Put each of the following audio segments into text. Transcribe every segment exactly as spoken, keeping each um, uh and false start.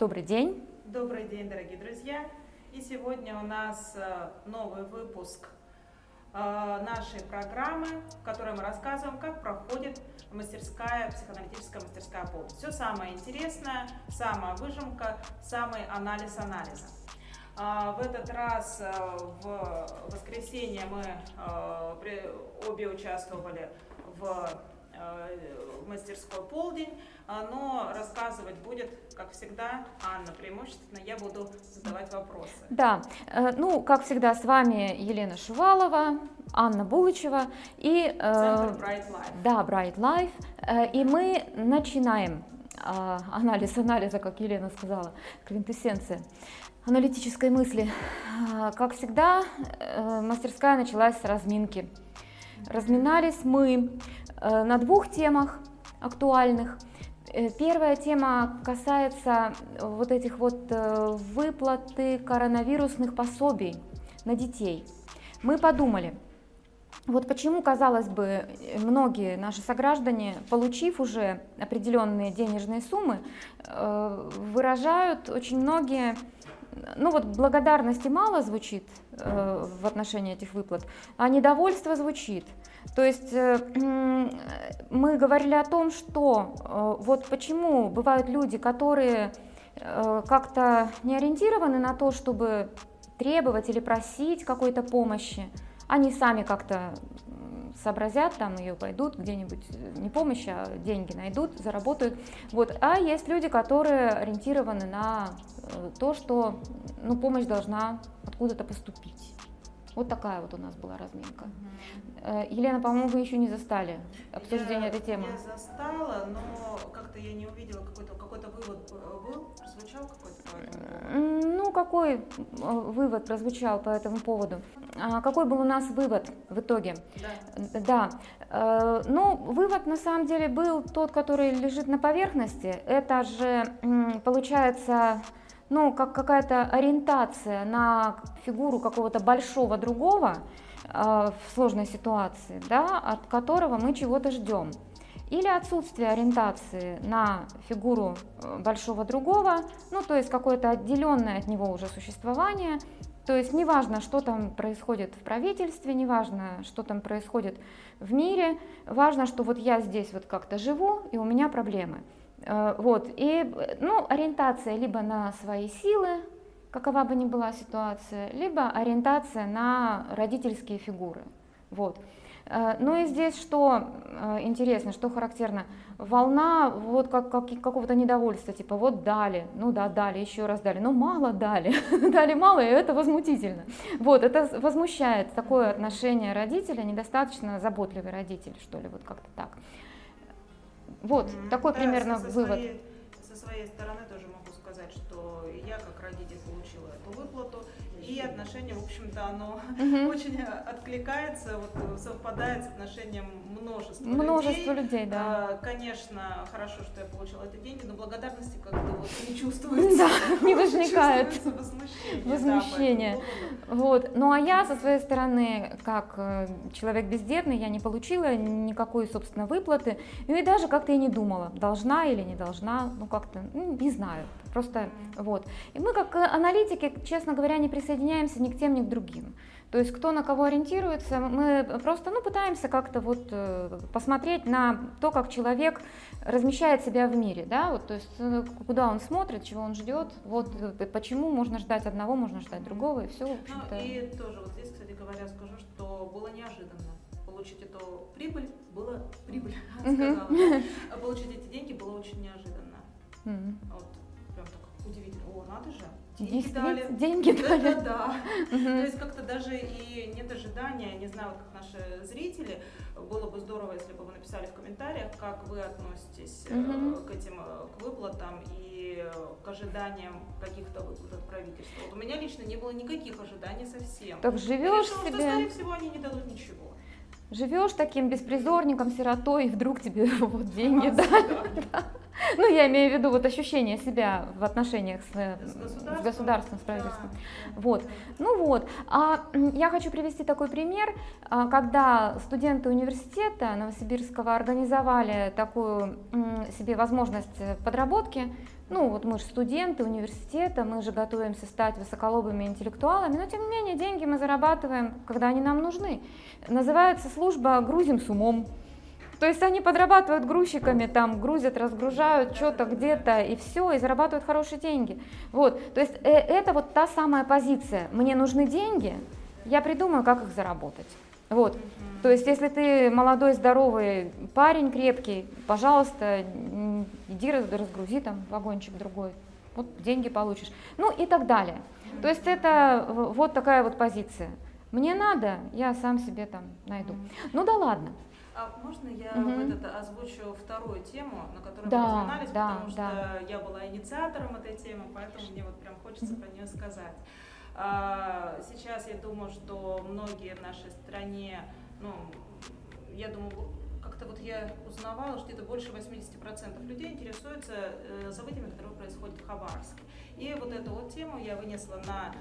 Добрый день. Добрый день, дорогие друзья. И сегодня у нас новый выпуск нашей программы, в которой мы рассказываем, как проходит мастерская, психоаналитическая мастерская «Повод». Все самое интересное, самая выжимка, самый анализ анализа. В этот раз в воскресенье мы обе участвовали в мастерской полдень, но рассказывать будет, как всегда, Анна преимущественно, я буду задавать вопросы. Да, ну, как всегда, с вами Елена Шувалова, Анна Булычева и Центр Bright Life. Да, Bright Life, и мы начинаем анализ анализа, как Елена сказала, квинтэссенция аналитической мысли. Как всегда, мастерская началась с разминки. Разминались мы на двух темах актуальных. Первая тема касается вот этих вот выплаты коронавирусных пособий на детей. Мы подумали, вот почему, казалось бы, многие наши сограждане, получив уже определенные денежные суммы, выражают очень многие, ну вот благодарности мало звучит э, в отношении этих выплат, а недовольство звучит. То есть э, э, мы говорили о том, что э, вот почему бывают люди, которые э, как-то не ориентированы на то, чтобы требовать или просить какой-то помощи, они сами как-то сообразят, там ее пойдут где-нибудь, не помощь, а деньги найдут, заработают. Вот. А есть люди, которые ориентированы на то, что ну, помощь должна откуда-то поступить. Вот такая вот у нас была разминка. Mm-hmm. Елена, по-моему, вы еще не застали обсуждение я, этой темы. Я застала, но как-то я не увидела, какой-то, какой-то вывод был, прозвучал какой-то по этому поводу? Ну, какой вывод прозвучал по этому поводу? Какой был у нас вывод в итоге? Да. да. Ну, вывод на самом деле был тот, который лежит на поверхности. Это же получается... ну, как какая-то ориентация на фигуру какого-то большого другого э, в сложной ситуации, да, от которого мы чего-то ждем. Или отсутствие ориентации на фигуру большого другого, ну, то есть какое-то отделенное от него уже существование. То есть неважно, что там происходит в правительстве, неважно, что там происходит в мире, важно, что вот я здесь вот как-то живу, и у меня проблемы. Вот, и, ну, ориентация либо на свои силы, какова бы ни была ситуация, либо ориентация на родительские фигуры, вот. Ну и здесь что интересно, что характерно, волна вот как, как, какого-то недовольства, типа вот дали, ну да, дали, еще раз дали, но мало дали, дали мало, и это возмутительно. Вот, это возмущает такое отношение родителя, недостаточно заботливый родитель, что ли, вот как-то так. Вот, mm-hmm. такой да, примерно со вывод. Своей, со своей стороны тоже могу сказать, что я как родитель получила эту выплату, и отношение, в общем-то, оно mm-hmm. очень откликается, вот, совпадает с отношением множества, множества людей. людей да. Конечно, хорошо, что я получила эти деньги, но благодарности как-то вот не чувствуется. Да, не возникает возмущение. Вот. Ну а я со своей стороны, как человек бездетный, я не получила никакой, собственно, выплаты, ну и даже как-то я не думала, должна или не должна, ну как-то, ну, не знаю, просто mm-hmm. вот. И мы как аналитики, честно говоря, не присоединяемся ни к тем, ни к другим. То есть кто на кого ориентируется, мы просто ну, пытаемся как-то вот посмотреть на то, как человек размещает себя в мире, да, вот, то есть куда он смотрит, чего он ждет, вот почему можно ждать одного, можно ждать другого и все. В общем-то. Ну, и тоже вот здесь, кстати говоря, скажу, что было неожиданно получить эту прибыль, было прибыль, сказала, да? Получить эти деньги было очень неожиданно. Вот прям так удивительно. О, надо же. Деньги дали. Деньги дали. Да, да. Uh-huh. То есть как-то даже и нет ожидания, не знаю, вот как наши зрители, было бы здорово, если бы вы написали в комментариях, как вы относитесь uh-huh. к этим, к выплатам и к ожиданиям каких-то выплат от правительства. Вот у меня лично не было никаких ожиданий совсем. Так живешь решила, себе. Что, скорее всего, они не дадут ничего. Живешь таким беспризорником, сиротой, и вдруг тебе вот деньги, а, да? Да. Ну, я имею в виду вот ощущение себя в отношениях с, с государством, с государством, с правительством. Да. Вот. Ну вот, а, я хочу привести такой пример, когда студенты университета Новосибирского организовали такую себе возможность подработки. Ну, вот мы же студенты университета, мы же готовимся стать высоколобыми интеллектуалами, но, тем не менее, деньги мы зарабатываем, когда они нам нужны. Называется служба «Грузим с умом». То есть они подрабатывают грузчиками, там грузят, разгружают что-то где-то и все, и зарабатывают хорошие деньги. Вот, то есть это вот та самая позиция. Мне нужны деньги, я придумаю, как их заработать. Вот, то есть если ты молодой, здоровый парень, крепкий, пожалуйста, иди разгрузи там вагончик другой, вот деньги получишь, ну и так далее. То есть это вот такая вот позиция. Мне надо, я сам себе там найду. Ну да ладно. А можно я угу. вот это озвучу вторую тему, на которую да, мы разгонялись, да, потому да. что я была инициатором этой темы, поэтому мне вот прям хочется угу. про нее сказать. А, сейчас я думаю, что многие в нашей стране, ну, я думаю, как-то вот я узнавала, что где-то больше восемьдесят процентов людей интересуются э, событиями, которые происходят в Хабаровске. И вот эту вот тему я вынесла на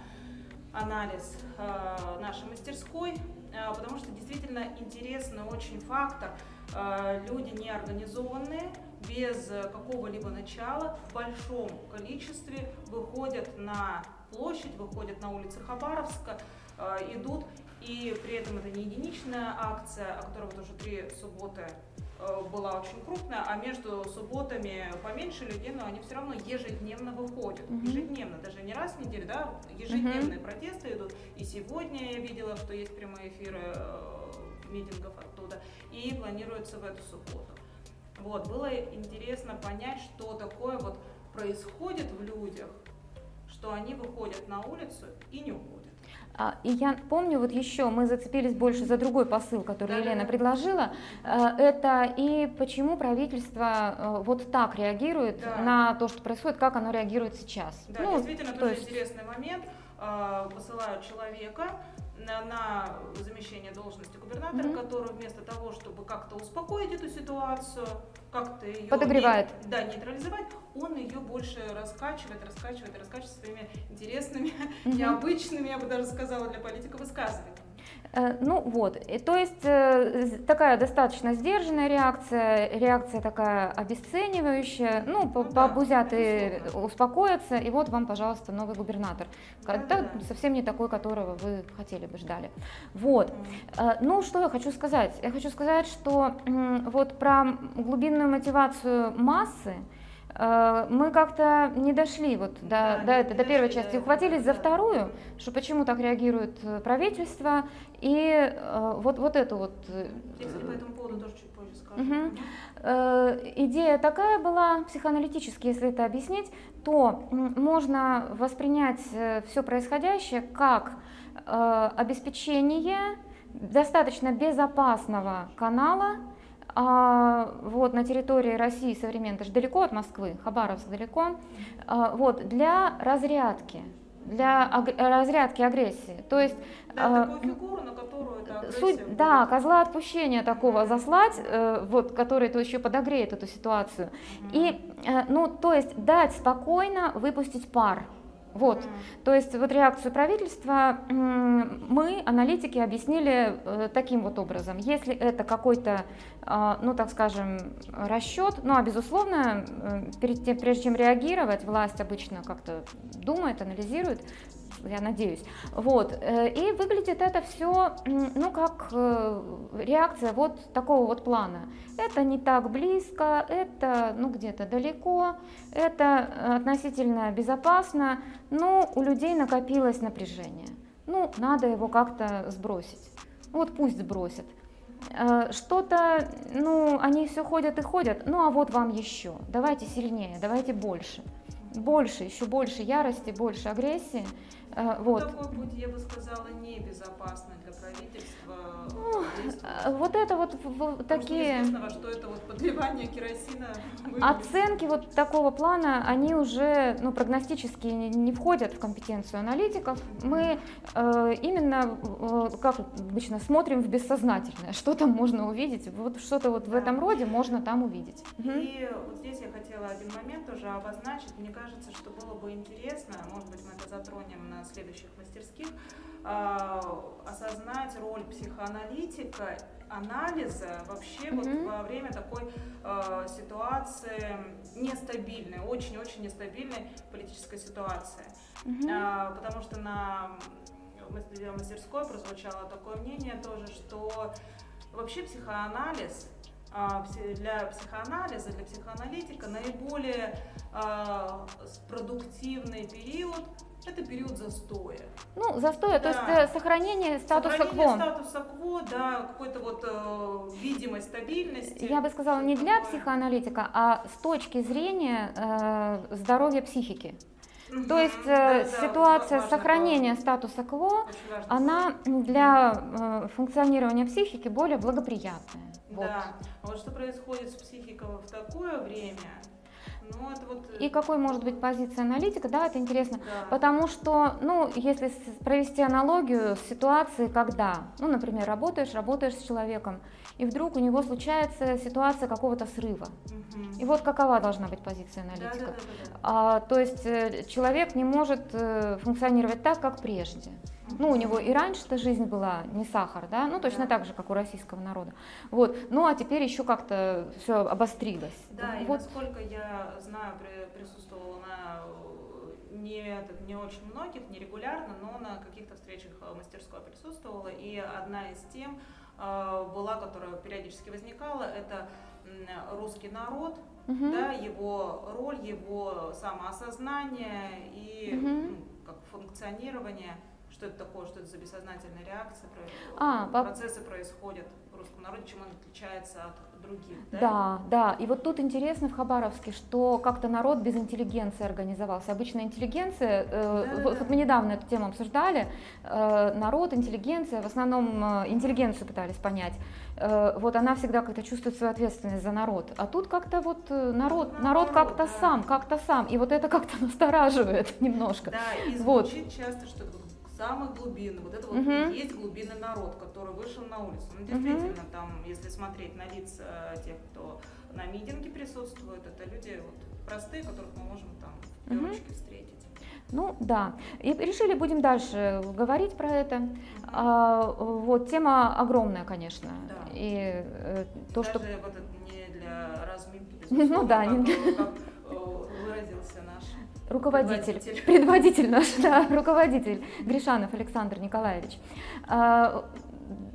анализ э, нашей мастерской, э, потому что действительно интересный очень фактор. Э, люди неорганизованные, без какого-либо начала, в большом количестве выходят на площадь, выходят на улицы Хабаровска, э, идут, и при этом это не единичная акция, о которой вот уже три субботы э, была очень крупная, а между субботами поменьше людей, но они все равно ежедневно выходят, mm-hmm. ежедневно, даже не раз в неделю, да, ежедневные mm-hmm. протесты идут, и сегодня я видела, что есть прямые эфиры э, митингов оттуда, и планируется в эту субботу. Вот, было интересно понять, что такое вот происходит в людях, что они выходят на улицу и не уходят. А, и я помню, вот еще мы зацепились больше за другой посыл, который да, Елена да. предложила. Это и почему правительство вот так реагирует да. на то, что происходит, как оно реагирует сейчас. Да, ну, действительно, тоже есть... интересный момент. Посылают человека на, на замещение должности губернатора, mm-hmm. который вместо того, чтобы как-то успокоить эту ситуацию, как-то ее подогревает. Не, да, нейтрализовать, он ее больше раскачивает, раскачивает, раскачивает своими интересными, mm-hmm. необычными, я бы даже сказала, для политика высказываниями. Ну вот, то есть такая достаточно сдержанная реакция, реакция такая обесценивающая, ну, ну побузяты да, успокоятся, и вот вам, пожалуйста, новый губернатор, да, да. совсем не такой, которого вы хотели бы, ждали. Вот, да. Ну что я хочу сказать? Я хочу сказать, что вот про глубинную мотивацию массы мы как-то не дошли вот до, да, до, это, до первой части, ухватились за вторую, что почему так реагирует правительство, и вот, вот эту вот... Я, кстати, по этому поводу тоже чуть позже скажу. Угу. Идея такая была, психоаналитически, если это объяснить, то можно воспринять все происходящее как обеспечение достаточно безопасного канала, А, вот, на территории России современной, это же далеко от Москвы, Хабаровск далеко, а, вот, для разрядки, для аг- разрядки агрессии. То есть, да, а, такую фигуру, на которую эта агрессия суть, будет. Да, козла отпущения такого заслать, а, вот, который то еще подогреет эту ситуацию. Mm-hmm. И, а, ну, то есть дать спокойно выпустить пар. Вот, mm-hmm. то есть вот реакцию правительства мы, аналитики, объяснили таким вот образом. Если это какой-то, ну так скажем, расчет, ну а безусловно, перед тем, прежде чем реагировать, власть обычно как-то думает, анализирует, я надеюсь. Вот, и выглядит это все, ну как реакция вот такого вот плана. Это не так близко, это ну где-то далеко, это относительно безопасно. Но у людей накопилось напряжение, ну, надо его как-то сбросить, вот пусть сбросят, что-то, ну, они все ходят и ходят, ну, а вот вам еще, давайте сильнее, давайте больше, больше, еще больше ярости, больше агрессии, Вот. Такой путь, я бы сказала, небезопасный для правительства. Ну, вот это вот, вот такие... Что это вот подливание керосина. Оценки вот такого плана, они уже ну, прогностически не, не входят в компетенцию аналитиков. Мы э, именно, э, как обычно, смотрим в бессознательное, что там можно увидеть. Вот что-то вот в этом роде можно там увидеть. И вот здесь я хотела один момент уже обозначить. Мне кажется, что было бы интересно, может быть, мы это затронем на следующих мастерских, э, осознать роль психоаналитика, анализа вообще mm-hmm. вот во время такой э, ситуации нестабильной, очень-очень нестабильной политической ситуации. Mm-hmm. Э, потому что на мастерской прозвучало такое мнение тоже, что вообще психоанализ, для психоанализа, для психоаналитика наиболее э, продуктивный период – это период застоя. Ну, застоя, да. То есть сохранение статуса кво. Сохранение статуса кво, да, какой-то вот э, видимой стабильности. Я бы сказала, не для психоаналитика, а с точки зрения э, здоровья психики. Mm-hmm. То есть да, ситуация да, сохранения важно. Статуса кво, она для э, функционирования психики более благоприятная. Вот. Да, а вот что происходит с психикой в такое время? Ну, это вот... И какой может быть позиция аналитика, да, это интересно, да. Потому что, ну, если провести аналогию с ситуацией, когда, ну, например, работаешь, работаешь с человеком, и вдруг у него случается ситуация какого-то срыва, угу. И вот какова должна быть позиция аналитика, да, да, да, да. А, то есть человек не может функционировать так, как прежде. Ну, у него и раньше-то жизнь была не сахар, да, ну, точно да. Так же, как у российского народа. Вот, ну, а теперь еще как-то все обострилось. Да, вот. И насколько я знаю, присутствовала на не, не очень многих, не регулярно, но на каких-то встречах мастерской присутствовала, и одна из тем была, которая периодически возникала, это русский народ, угу. Да, его роль, его самоосознание и угу. ну, как функционирование. Что это такое, что это за бессознательная реакция, а, процессы по... происходят в русском народе, чем он отличается от других, да? Да, да, и вот тут интересно в Хабаровске, что как-то народ без интеллигенции организовался. Обычно интеллигенция, э, да, вот, да. вот мы недавно эту тему обсуждали, э, народ, интеллигенция, в основном э, интеллигенцию пытались понять, э, вот она всегда как-то чувствует свою ответственность за народ, а тут как-то вот народ, ну, народ, народ как-то да. сам, как-то сам, и вот это как-то настораживает немножко. Да, и звучит вот. Часто, что самых глубин, вот это вот uh-huh. есть глубинный народ, который вышел на улицу. Ну, действительно, uh-huh. там, если смотреть на лица тех, кто на митинге присутствует, это люди вот простые, которых мы можем там в пирожке uh-huh. встретить. Ну да, и решили, будем дальше говорить про это. Uh-huh. А, вот, тема огромная, конечно. Да. И, э, то, даже что... вот это не для разминки, безусловно, ну, да, как, не... как выразился наш... Руководитель, предводитель, предводитель наш, да, руководитель Гришанов Александр Николаевич.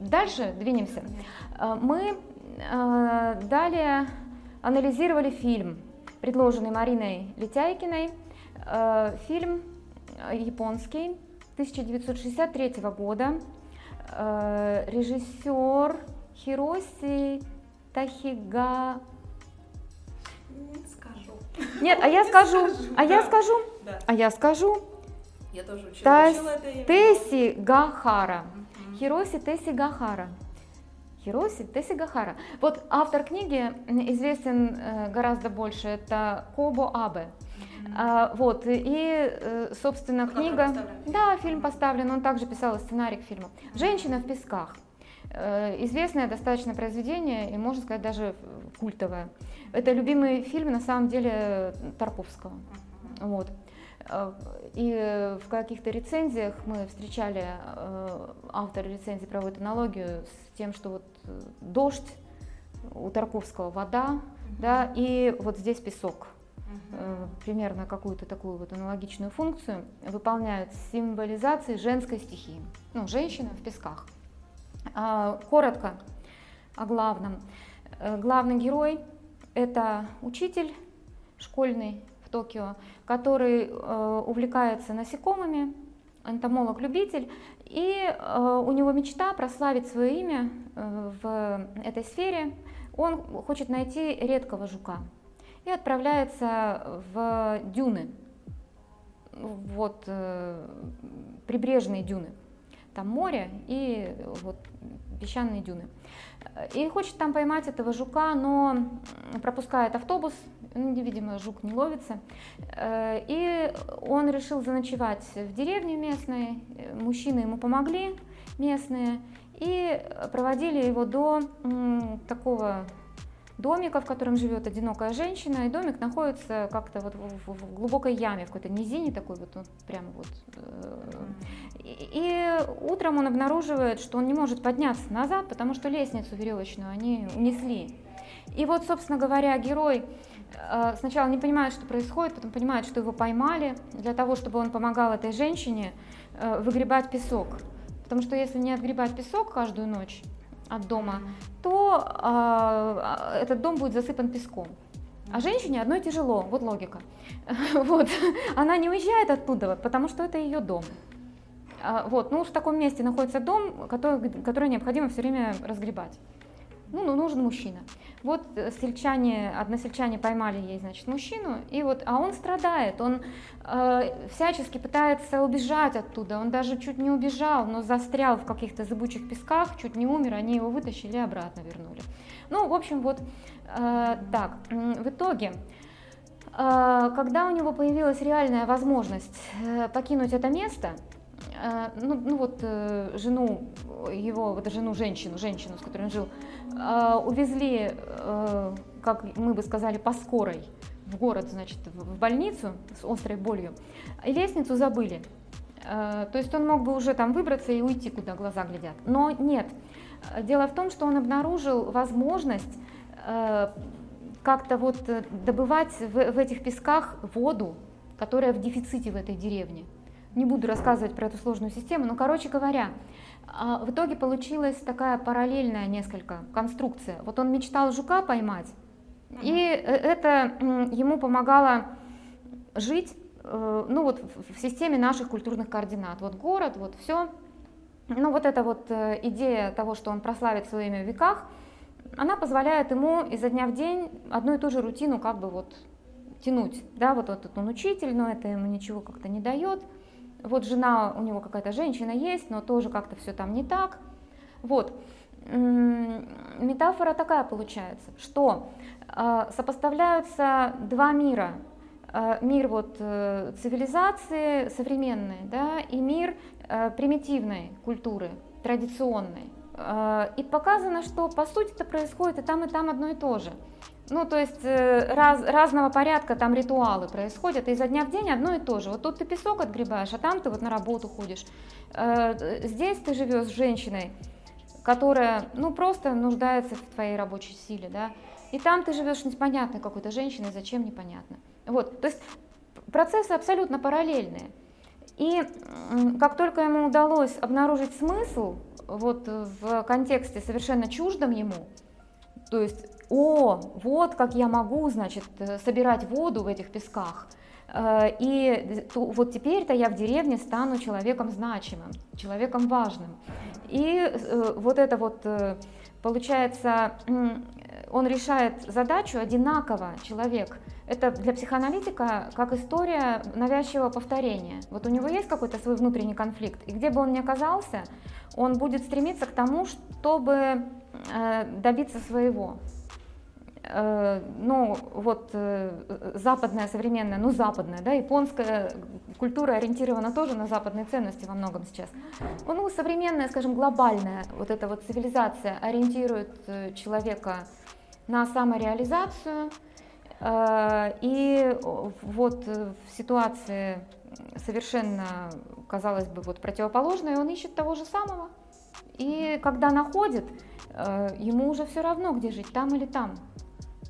Дальше двинемся. Мы далее анализировали фильм, предложенный Мариной Летяйкиной. Фильм японский, тысяча девятьсот шестьдесят третьего года. Режиссер Хироси Тэсигахара. Нет, а я скажу, а я скажу, а я скажу, Тэсигахара, Хироси Тэсигахара, Хироси Тэсигахара. Вот автор книги известен гораздо больше, это Кобо Абе. А, вот, и, собственно, книга, да, фильм поставлен, он также писал сценарий к фильму «Женщина в песках». Известное достаточно произведение и, можно сказать, даже культовое. Это любимый фильм, на самом деле, Тарковского. Uh-huh. Вот. И в каких-то рецензиях мы встречали, автор рецензии проводит аналогию с тем, что вот дождь, у Тарковского вода, uh-huh. да, и вот здесь песок. Uh-huh. Примерно какую-то такую вот аналогичную функцию выполняют символизации женской стихии. Ну, женщина в песках. Коротко о главном. Главный герой – это учитель школьный в Токио, который увлекается насекомыми, энтомолог-любитель, и у него мечта прославить свое имя в этой сфере. Он хочет найти редкого жука и отправляется в дюны вот, прибрежные дюны. Там море и вот песчаные дюны. И хочет там поймать этого жука, но пропускает автобус, видимо, жук не ловится. И он решил заночевать в деревне местной, мужчины ему помогли, местные, и проводили его до такого домика, в котором живет одинокая женщина, и домик находится как-то вот в, в, в глубокой яме, в какой-то низине такой вот, вот прямо вот. И, и утром он обнаруживает, что он не может подняться назад, потому что лестницу веревочную они унесли. И вот, собственно говоря, герой сначала не понимает, что происходит, потом понимает, что его поймали для того, чтобы он помогал этой женщине выгребать песок. Потому что если не отгребать песок каждую ночь от дома, то э, этот дом будет засыпан песком. А женщине одной тяжело, вот логика. Вот. Она не уезжает оттуда, потому что это ее дом. Вот. Ну, в таком месте находится дом, который, который необходимо все время разгребать. Ну, ну, нужен мужчина. Вот сельчане, односельчане поймали ей, значит, мужчину, и вот, а он страдает, он э, всячески пытается убежать оттуда, он даже чуть не убежал, но застрял в каких-то зыбучих песках, чуть не умер, они его вытащили и обратно вернули. Ну, в общем, вот э, так, в итоге, э, когда у него появилась реальная возможность э, покинуть это место, Ну, ну вот жену его, вот жену, женщину, женщину, с которой он жил, увезли, как мы бы сказали, по скорой в город, значит, в больницу с острой болью, и лестницу забыли. То есть он мог бы уже там выбраться и уйти, куда глаза глядят. Но нет. Дело в том, что он обнаружил возможность как-то вот добывать в, в этих песках воду, которая в дефиците в этой деревне. Не буду рассказывать про эту сложную систему, но, короче говоря, в итоге получилась такая параллельная несколько конструкция. Вот он мечтал жука поймать, и это ему помогало жить, ну, вот в системе наших культурных координат. Вот город, вот все. Ну, вот эта вот идея того, что он прославит свое имя в веках, она позволяет ему изо дня в день одну и ту же рутину как бы вот тянуть. Да, вот, вот он учитель, но это ему ничего как-то не дает. Вот жена у него какая-то женщина есть, но тоже как-то все там не так. Вот. Метафора такая получается, что сопоставляются два мира. Мир вот цивилизации современной, да, и мир примитивной культуры, традиционной. И показано, что по сути это происходит и там, и там одно и то же. Ну, то есть раз, разного порядка там ритуалы происходят, и изо дня в день одно и то же. Вот тут ты песок отгребаешь, а там ты вот на работу ходишь. Здесь ты живешь с женщиной, которая, ну, просто нуждается в твоей рабочей силе, да. И там ты живешь с непонятной какой-то женщиной, зачем непонятно. Вот, то есть процессы абсолютно параллельные. И как только ему удалось обнаружить смысл, вот в контексте совершенно чуждом ему, то есть о, вот как я могу, значит, собирать воду в этих песках, и вот теперь-то я в деревне стану человеком значимым, человеком важным. И вот это вот, получается, он решает задачу одинаково, человек. Это для психоаналитика как история навязчивого повторения. Вот у него есть какой-то свой внутренний конфликт, и где бы он ни оказался, он будет стремиться к тому, чтобы добиться своего. Ну, вот западная, современная, ну, западная, да, японская культура ориентирована тоже на западные ценности во многом сейчас. Ну, современная, скажем, глобальная вот эта вот цивилизация ориентирует человека на самореализацию, и вот в ситуации совершенно, казалось бы, вот противоположной, он ищет того же самого, и когда находит, ему уже все равно, где жить, там или там.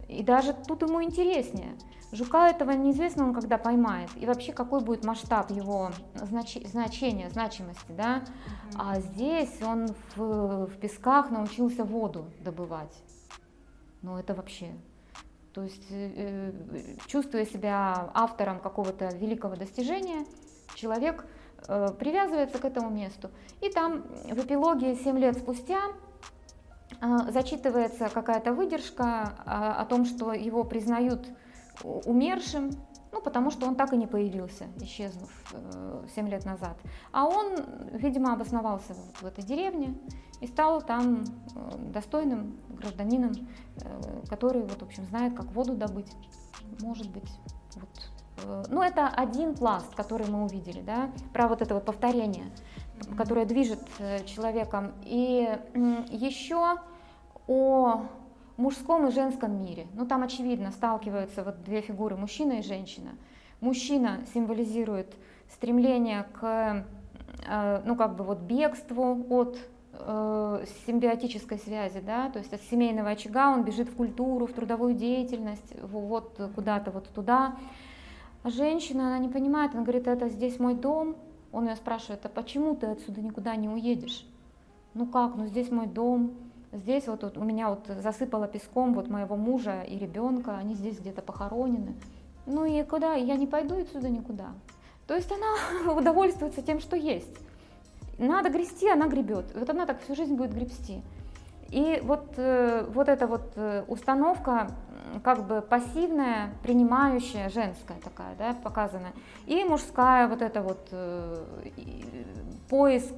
И даже тут ему интереснее. Жука этого неизвестно, он когда поймает, и вообще какой будет масштаб его значи- значения, значимости, да? Mm-hmm. А здесь он в, в песках научился воду добывать. Ну это вообще... То есть, э, чувствуя себя автором какого-то великого достижения, человек э, привязывается к этому месту. И там в эпилоге семь лет спустя зачитывается какая-то выдержка о том, что его признают умершим, Ну, потому что он так и не появился, исчезнув семь лет назад. А он, видимо, обосновался в этой деревне и стал там достойным гражданином, который, вот, в общем, знает, как воду добыть, может быть, вот. Ну, это один пласт, который мы увидели, да, про вот это вот повторение, которое движет человеком. И еще о мужском и женском мире. Ну, там, очевидно, сталкиваются вот две фигуры, мужчина и женщина. Мужчина символизирует стремление к, ну, как бы вот бегству от симбиотической связи, да, то есть от семейного очага он бежит в культуру, в трудовую деятельность, вот куда-то вот туда. А женщина, она не понимает, она говорит, это здесь мой дом. Он ее спрашивает, а почему ты отсюда никуда не уедешь? Ну как, ну здесь мой дом, здесь вот, вот у меня вот засыпало песком вот моего мужа и ребенка, они здесь где-то похоронены. Ну и куда, я не пойду отсюда никуда. То есть она удовольствуется тем, что есть. Надо грести, она гребет. Вот она так всю жизнь будет гребсти. И вот, вот эта вот установка, как бы пассивная, принимающая, женская такая, да, показана. И мужская вот эта вот поиск,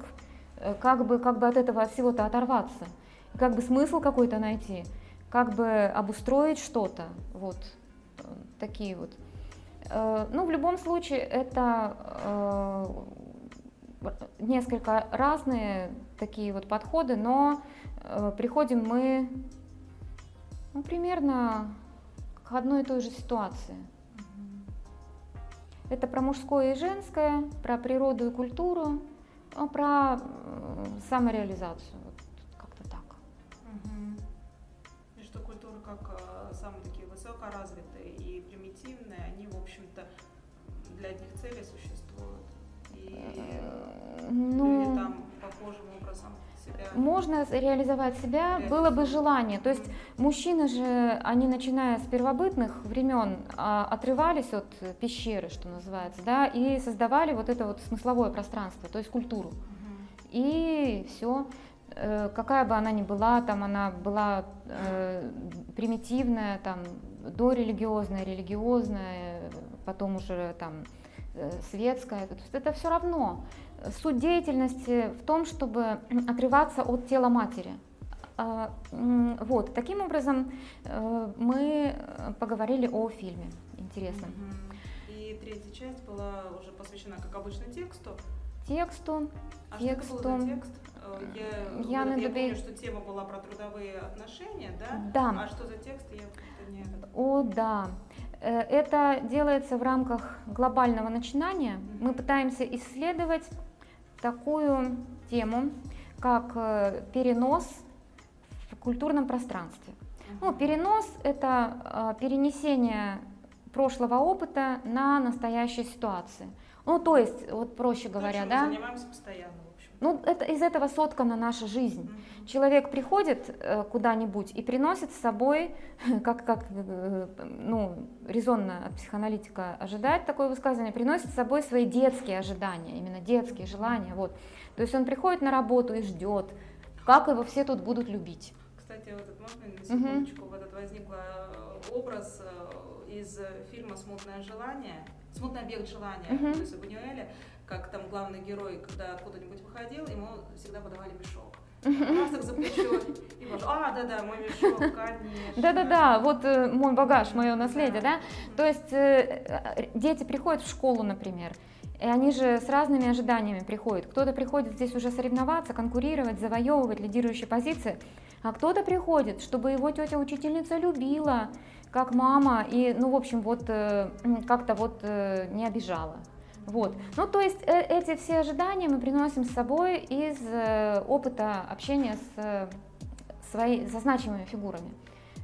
как бы, как бы от этого от всего-то оторваться, как бы смысл какой-то найти, как бы обустроить что-то, вот такие вот. Ну, в любом случае, это несколько разные такие вот подходы, но приходим мы, ну, примерно к одной и той же ситуации. Это про мужское и женское, про природу и культуру, про самореализацию, вот как-то так. Угу. И что культуры, как самые такие высокоразвитые и примитивные, они, в общем-то, для одних целей существуют. И ну, люди там похожим образом себя. Можно реализовать себя, реализовать. Было бы желание. То есть мужчины же, они, начиная с первобытных времен, отрывались от пещеры, что называется, да, и создавали вот это вот смысловое пространство, то есть культуру. Угу. И все. Какая бы она ни была, там она была э, примитивная, там, дорелигиозная, религиозная, потом уже там светская, то есть это все равно. Суть деятельности в том, чтобы отрываться от тела матери. Вот, таким образом мы поговорили о фильме интересном. И третья часть была уже посвящена, как обычно, тексту. Тексту. А тексту. Что это был за текст? Я, Яна я Дубей... помню, что тема была про трудовые отношения, да? Да. А что за текст? Я... Не... О, да. Это делается в рамках глобального начинания. Мы пытаемся исследовать такую тему, как перенос в культурном пространстве. Ну, перенос – это перенесение прошлого опыта на настоящие ситуации. Ну, то есть, вот проще говоря, да? Мы занимаемся постоянно. Ну, это, из этого соткана наша жизнь. Человек приходит э, куда-нибудь и приносит с собой, как, как э, ну, резонно от психоаналитика ожидать такое высказывание, приносит с собой свои детские ожидания, именно детские желания. Вот. То есть он приходит на работу и ждет, как его все тут будут любить. Кстати, вот этот, можно на секундочку, вот этот возник образ из фильма «Смутное желание», «Смутный объект желания», то есть Бунюэля, как там главный герой, когда откуда-нибудь выходил, ему всегда подавали мешок. Раз так за плечо, и вот, а, да-да, мой мешок, конечно. Да-да-да, вот э, мой багаж, мое наследие, да. да? То есть э, дети приходят в школу, например, и они же с разными ожиданиями приходят. Кто-то приходит здесь уже соревноваться, конкурировать, завоевывать лидирующие позиции, а кто-то приходит, чтобы его тетя-учительница любила, как мама, и, ну, в общем, вот э, как-то вот э, не обижала. Вот. Ну, то есть э- эти все ожидания мы приносим с собой из э, опыта общения с, э, свои, со значимыми фигурами.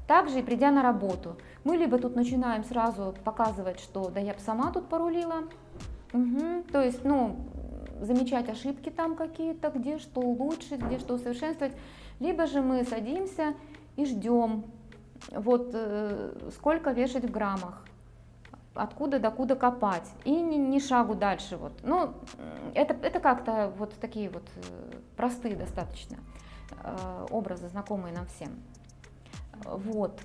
Также и придя на работу, мы либо тут начинаем сразу показывать, что да я б сама тут порулила, угу. То есть, ну, замечать ошибки там какие-то, где что улучшить, где что усовершенствовать, либо же мы садимся и ждем, вот э, сколько вешать в граммах. Откуда докуда копать, и ни, ни шагу дальше. Вот. Ну, это, это как-то вот такие вот простые достаточно образы, знакомые нам всем. Вот.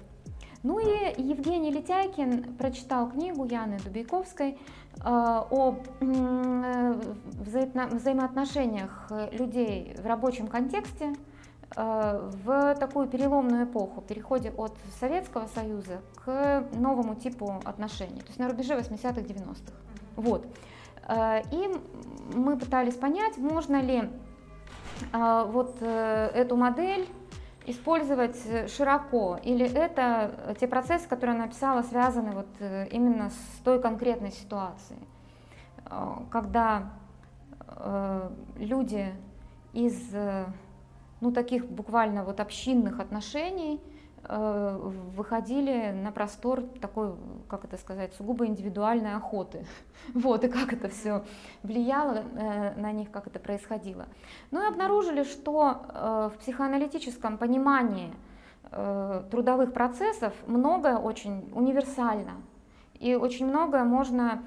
Ну и Евгений Литякин прочитал книгу Яны Дубейковской о взаимоотношениях людей в рабочем контексте в такую переломную эпоху, переходе от Советского Союза к новому типу отношений, то есть на рубеже восьмидесятых-девяностых. Вот. И мы пытались понять, можно ли вот эту модель использовать широко, или это те процессы, которые она описала, связаны вот именно с той конкретной ситуацией, когда люди из ну, таких буквально вот общинных отношений выходили на простор такой, как это сказать, сугубо индивидуальной охоты. Вот, и как это все влияло на них, как это происходило. Ну и обнаружили, что в психоаналитическом понимании трудовых процессов многое очень универсально, и очень многое можно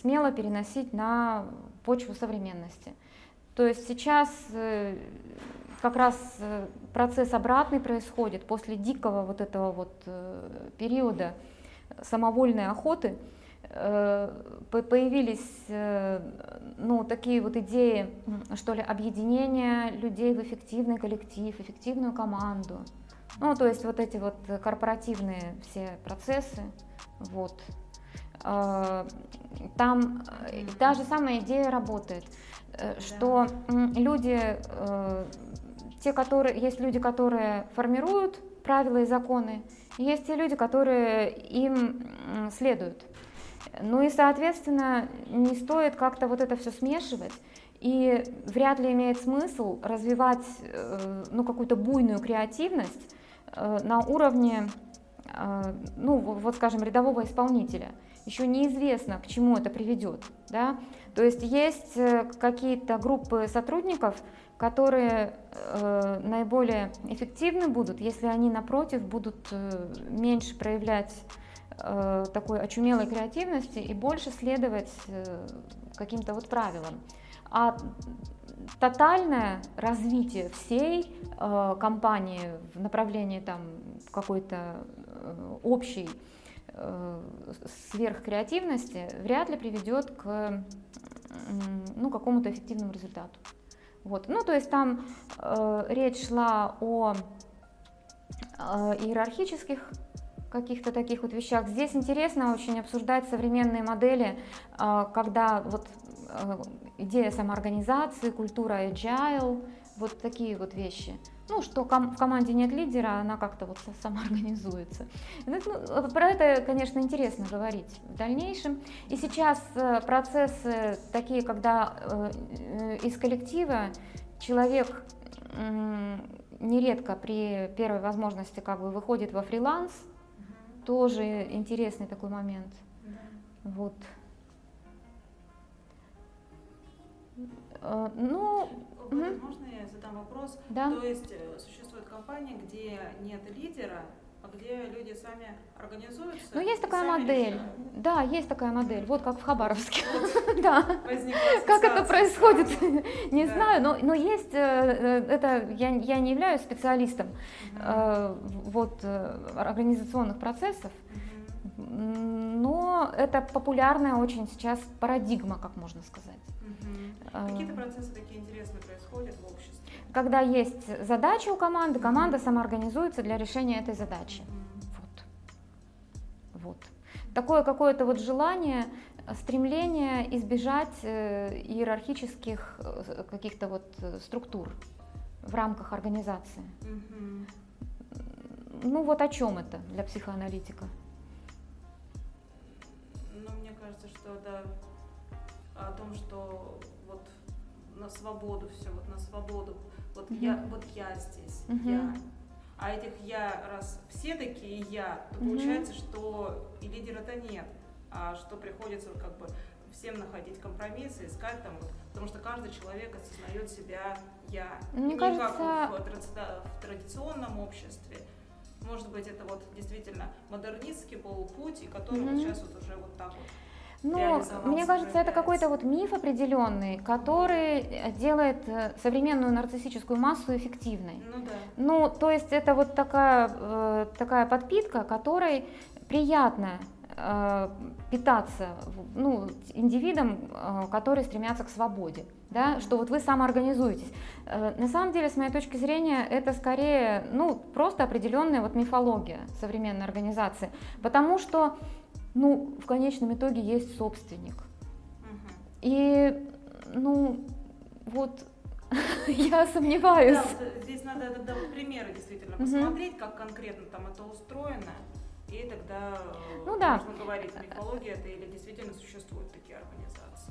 смело переносить на почву современности. То есть сейчас как раз процесс обратный происходит после дикого вот этого вот периода самовольной охоты. Появились ну, такие вот идеи, что ли, объединения людей в эффективный коллектив, эффективную команду. Ну, то есть вот эти вот корпоративные все процессы, вот. Там та же самая идея работает, что люди, те, которые, есть люди, которые формируют правила и законы, и есть те люди, которые им следуют. Ну и, соответственно, не стоит как-то вот это все смешивать, и вряд ли имеет смысл развивать ну, какую-то буйную креативность на уровне, ну, вот скажем, рядового исполнителя. Еще неизвестно, к чему это приведет, да? То есть есть какие-то группы сотрудников, которые э, наиболее эффективны будут, если они, напротив, будут меньше проявлять э, такой очумелой креативности и больше следовать э, каким-то вот правилам. А тотальное развитие всей э, компании в направлении там, какой-то э, общей сверхкреативности вряд ли приведет к ну, какому-то эффективному результату. Вот. Ну, то есть там э, речь шла о э, иерархических каких-то таких вот вещах. Здесь интересно очень обсуждать современные модели, э, когда вот э, идея самоорганизации, культура agile, вот такие вот вещи. Ну, что ком- в команде нет лидера, она как-то вот самоорганизуется. Ну, про это, конечно, интересно говорить в дальнейшем. И сейчас процессы такие, когда э, из коллектива человек э, нередко при первой возможности как бы выходит во фриланс, mm-hmm. тоже интересный такой момент. Mm-hmm. Вот. Э, ну... Mm-hmm. Можно я задам вопрос? Да. То есть существует компания, где нет лидера, а где люди сами организуются? Ну, есть такая модель. Решают. Да, есть такая модель. Вот как в Хабаровске. Вот. Да. Как это происходит, не да. знаю, но, но есть, это я, я не являюсь специалистом mm-hmm. вот, организационных процессов, mm-hmm. но это популярная очень сейчас парадигма, как можно сказать. Какие-то процессы такие интересные происходят в обществе? Когда есть задача у команды, команда самоорганизуется для решения этой задачи. Вот. Вот. Такое какое-то вот желание, стремление избежать иерархических каких-то вот структур в рамках организации. Угу. Ну вот о чем это для психоаналитика? Ну, мне кажется, что да. О том, что вот на свободу все, вот на свободу, вот, mm-hmm. я, вот я здесь, mm-hmm. я. А этих я, раз все такие я, то mm-hmm. получается, что и лидера-то нет, а что приходится вот как бы всем находить компромиссы, искать там, вот, потому что каждый человек осознает себя я. Мне не кажется... как в, в традиционном обществе. Может быть, это вот действительно модернистский полупуть, и который mm-hmm. вот сейчас вот уже вот так вот. Но мне кажется, это какой-то вот миф определенный, который делает современную нарциссическую массу эффективной. Ну, да. ну то есть это вот такая, такая подпитка, которой приятно питаться ну, индивидам, которые стремятся к свободе, да, что вот вы самоорганизуетесь. На самом деле, с моей точки зрения, это скорее ну, просто определенная вот мифология современной организации, потому что ну, в конечном итоге есть собственник. Угу. И, ну, вот я сомневаюсь. Да, здесь надо да, да, примеры действительно посмотреть, угу. как конкретно там это устроено. И тогда ну, да. можно говорить, мифология это или действительно существуют такие организации.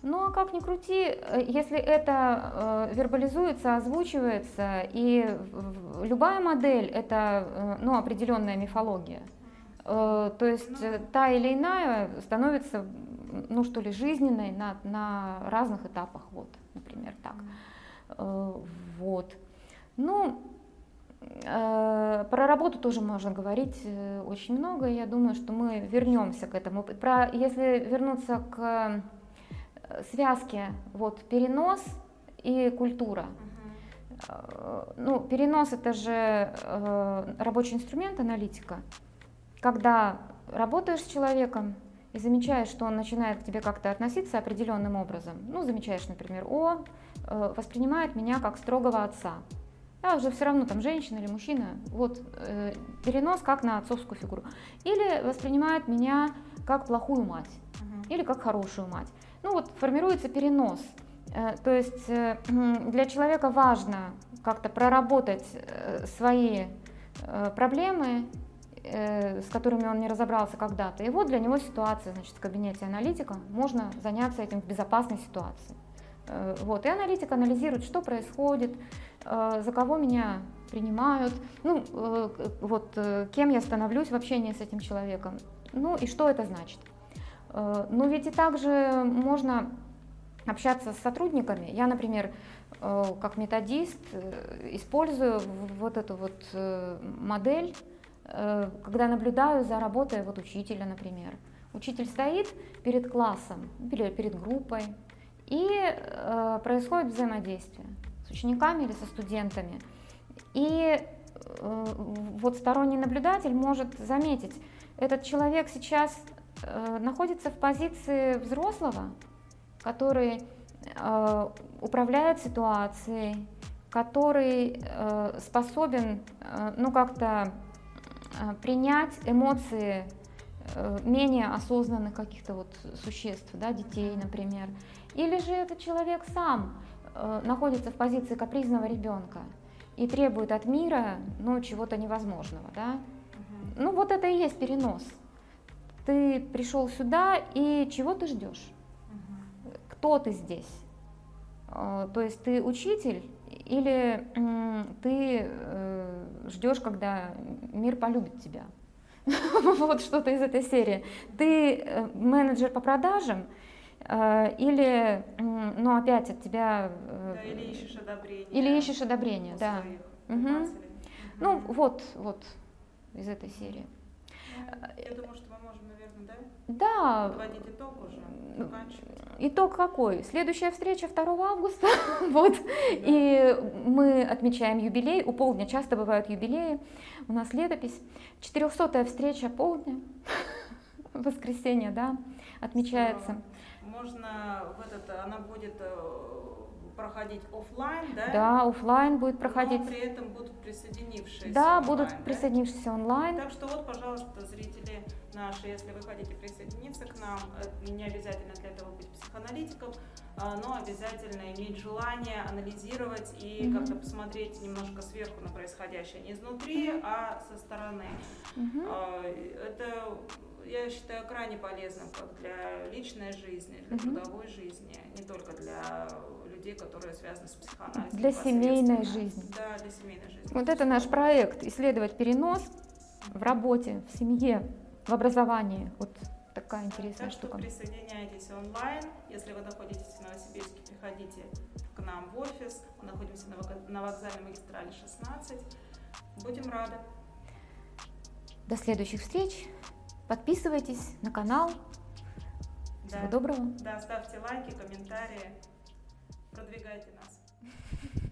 Ну а как ни крути, если это вербализуется, озвучивается, и любая модель это ну, определенная мифология, то есть ну, та или иная становится, ну что ли, жизненной на, на разных этапах, вот, например, так. Вот. Ну, про работу тоже можно говорить очень много, и я думаю, что мы вернемся к этому. Про, если вернуться к связке вот, перенос и культура. Uh-huh. Ну, перенос – это же рабочий инструмент аналитика. Когда работаешь с человеком и замечаешь, что он начинает к тебе как-то относиться определенным образом, ну, замечаешь, например, о, воспринимает меня как строгого отца. Да, уже все равно там женщина или мужчина, вот э, перенос как на отцовскую фигуру. Или воспринимает меня как плохую мать, uh-huh. или как хорошую мать. Ну вот формируется перенос. Э, то есть э, для человека важно как-то проработать э, свои э, проблемы, э, с которыми он не разобрался когда-то. И вот для него ситуация, значит, в кабинете аналитика, можно заняться этим в безопасной ситуации. Вот. И аналитик анализирует, что происходит, за кого меня принимают, ну, вот, кем я становлюсь в общении с этим человеком, ну и что это значит. Но ведь и также можно общаться с сотрудниками. Я, например, как методист использую вот эту вот модель, когда наблюдаю за работой вот учителя, например. Учитель стоит перед классом, перед группой. И э, происходит взаимодействие с учениками или со студентами. И э, вот сторонний наблюдатель может заметить, этот человек сейчас э, находится в позиции взрослого, который э, управляет ситуацией, который э, способен э, ну, как-то э, принять эмоции э, менее осознанных каких-то вот существ, да, детей, например. Или же этот человек сам э, находится в позиции капризного ребенка и требует от мира ну, чего-то невозможного. Да? Угу. Ну вот это и есть перенос. Ты пришел сюда, и чего ты ждешь? Угу. Кто ты здесь? Э, то есть ты учитель или э, ты э, ждешь, когда мир полюбит тебя? Вот что-то из этой серии. Ты менеджер по продажам? Или, ну опять от тебя... Да, или ищешь одобрение. Или ищешь одобрение, да. Угу. Ну вот, вот, из этой серии. Я думаю, что мы можем, наверное, да? Да. Подводить итог уже, заканчивать. Итог какой? Следующая встреча второго августа, вот, и мы отмечаем юбилей, у полдня часто бывают юбилеи, у нас летопись, четырехсотая встреча полдня, воскресенье, да, отмечается. Можно в этот, она будет проходить офлайн, да? Да, офлайн будет проходить. Но при этом будут присоединившиеся. Да, онлайн, будут да? присоединившиеся онлайн. Так что вот, пожалуйста, зрители наши, если вы хотите присоединиться к нам, не обязательно для этого быть психоаналитиком, но обязательно иметь желание анализировать и mm-hmm. как-то посмотреть немножко сверху на происходящее, не изнутри, mm-hmm. а со стороны. Mm-hmm. Это я считаю крайне полезным как для личной жизни, для mm-hmm. трудовой жизни, не только для людей, которые связаны с психоанализом. Для семейной жизни. Да, для семейной жизни. Вот это наш проект «Исследовать перенос в работе, в семье, в образовании». Вот такая интересная так штука. Так что присоединяйтесь онлайн. Если вы находитесь в Новосибирске, приходите к нам в офис. Мы находимся на вокзале Магистрали шестнадцать. Будем рады. До следующих встреч. Подписывайтесь на канал. Всего да. доброго. Да, ставьте лайки, комментарии. Продвигайте нас.